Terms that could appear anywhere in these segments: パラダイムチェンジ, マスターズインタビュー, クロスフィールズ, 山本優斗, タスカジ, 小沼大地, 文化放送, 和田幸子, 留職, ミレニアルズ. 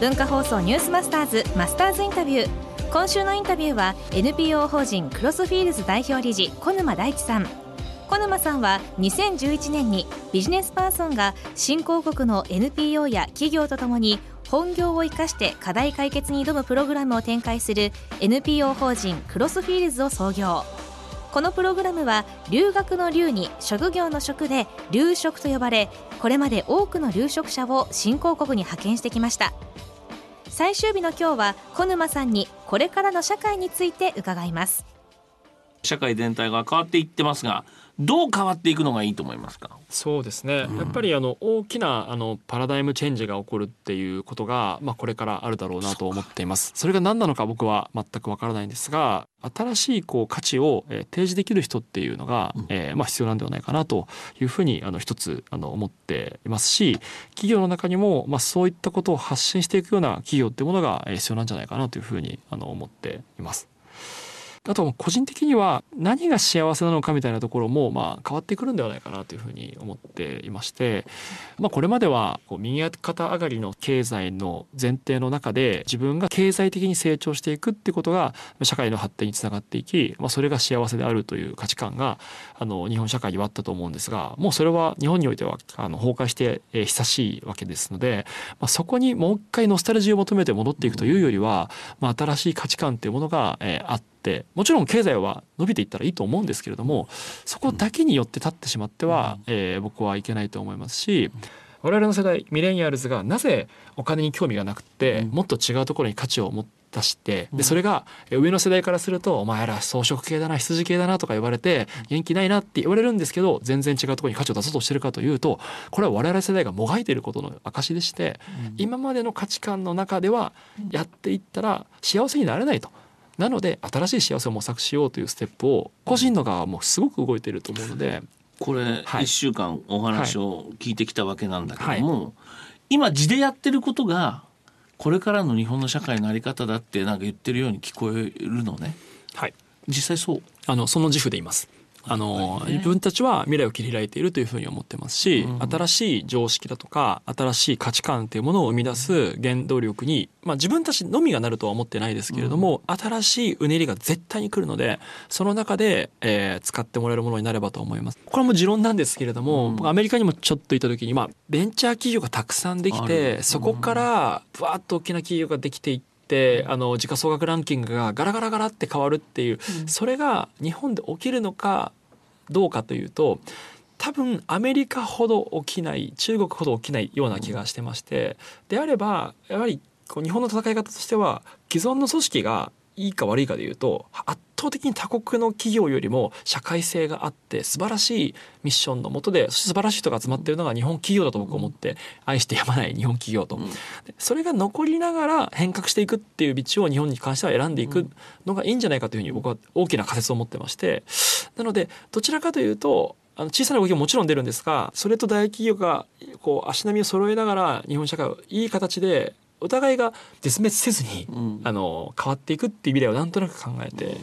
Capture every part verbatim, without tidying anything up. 文化放送ニュースマスターズマスターズインタビュー。今週のインタビューは エヌピーオー 法人クロスフィールズ代表理事小沼大地さん。小沼さんはにせんじゅういちねんにビジネスパーソンが新興国の エヌピーオー や企業とともに本業を生かして課題解決に挑むプログラムを展開する エヌピーオー 法人クロスフィールズを創業。このプログラムは留学の留に職業の職で留職と呼ばれ、これまで多くの留職者を新興国に派遣してきました。最終日の今日は小沼さんにこれからの社会について伺います。社会全体が変わっていってますが、どう変わっていくのがいいと思いますか？そうですね、うん、やっぱりあの大きなあのパラダイムチェンジが起こるっていうことが、まあ、これからあるだろうなと思っています。 そ, それが何なのか僕は全くわからないんですが、新しいこう価値を、えー、提示できる人っていうのが、うんえーまあ、必要なんではないかなというふうにあの一つあの思っていますし、企業の中にも、まあ、そういったことを発信していくような企業っていうものが必要なんじゃないかなというふうにあの思っています。あと個人的には何が幸せなのかみたいなところもまあ変わってくるんではないかなというふうに思っていまして、まあ、これまではこう右肩上がりの経済の前提の中で自分が経済的に成長していくっていうことが社会の発展につながっていき、まあ、それが幸せであるという価値観があの日本社会にはあったと思うんですが、もうそれは日本においてはあの崩壊して久しいわけですので、まあ、そこにもう一回ノスタルジーを求めて戻っていくというよりは、まあ、新しい価値観というものがあって、もちろん経済は伸びていったらいいと思うんですけれども、そこだけによって立ってしまっては、うんえー、僕はいけないと思いますし、我々の世代ミレニアルズがなぜお金に興味がなくて、うん、もっと違うところに価値を持って出してでそれが上の世代からするとお前ら草食系だな羊系だなとか言われて元気ないなって言われるんですけど、全然違うところに価値を出そうとしてるかというと、これは我々世代がもがいていることの証でして、今までの価値観の中ではやっていったら幸せになれないと。なので新しい幸せを模索しようというステップを個人の側はもうすごく動いていると思うので、これいっしゅうかんお話を聞いてきたわけなんだけども、はいはい、今地でやってることがこれからの日本の社会のあり方だってなんか言ってるように聞こえるのね、はい、実際そうあのその自負でいます。あの自分たちは未来を切り開いているというふうに思ってますし、新しい常識だとか新しい価値観というものを生み出す原動力に、まあ、自分たちのみがなるとは思ってないですけれども、新しいうねりが絶対に来るので、その中で、えー、使ってもらえるものになればと思います。これも持論なんですけれども、僕アメリカにもちょっといた時に、まあ、ベンチャー企業がたくさんできて、そこからぶわっと大きな企業ができていって、であの時価総額ランキングがガラガラガラって変わるっていう、それが日本で起きるのかどうかというと、多分アメリカほど起きない、中国ほど起きないような気がしてまして、であればやはりこう日本の戦い方としては、既存の組織がいいか悪いかでいうと圧倒的に他国の企業よりも社会性があって素晴らしいミッションの下で、そして素晴らしい人が集まっているのが日本企業だと僕は思って、愛してやまない日本企業と、それが残りながら変革していくっていう道を日本に関しては選んでいくのがいいんじゃないかというふうに僕は大きな仮説を持ってまして、なのでどちらかというとあの小さな動きももちろん出るんですが、それと大企業がこう足並みを揃えながら日本社会をいい形でお互いが絶滅せずに、うん、あの変わっていくっていう未来をなんとなく考えて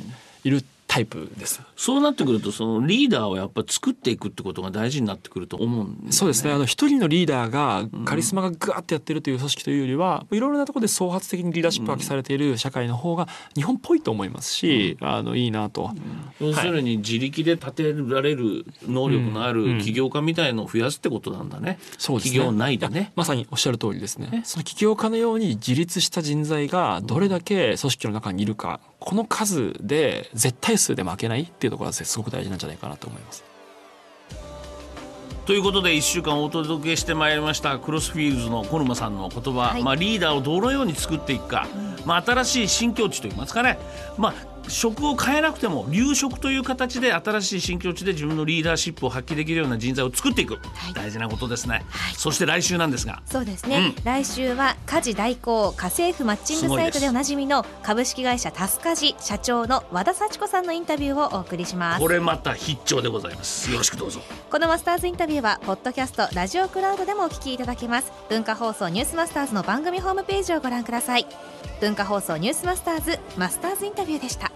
いるタイプです。そうなってくると、そのリーダーをやっぱ作っていくってことが大事になってくると思うんですね。そうですね、あの一人のリーダーがカリスマがガーッとやってるという組織というよりは、いろいろなところで創発的にリーダーシップが発揮されている社会の方が日本っぽいと思いますし、うん、あのいいなと、うん、要するに自力で立てられる能力のある起業家みたいのを増やすってことなんだね、うんうん、起業内でね。まさにおっしゃる通りですね。その起業家のように自立した人材がどれだけ組織の中にいるか、この数で絶対数で負けないっていうところはすごく大事なんじゃないかなと思います。ということでいっしゅうかんお届けしてまいりましたクロスフィールズの小沼さんの言葉、はい、まあ、リーダーをどのように作っていくか、うん、まあ、新しい新境地といいますかね、まあ、職を変えなくても留職という形で新しい新境地で自分のリーダーシップを発揮できるような人材を作っていく、はい、大事なことですね、はい、そして来週なんですが、そうですね、うん、来週は家事代行家政婦マッチングサイトでおなじみの株式会社タスカジ社長の和田幸子さんのインタビューをお送りします。これまた必聴でございます。よろしくどうぞ。このマスターズインタビューはポッドキャストラジオクラウドでもお聞きいただけます。文化放送ニュースマスターズの番組ホームページをご覧ください。文化放送ニュースマスターズマスターズインタビューでした。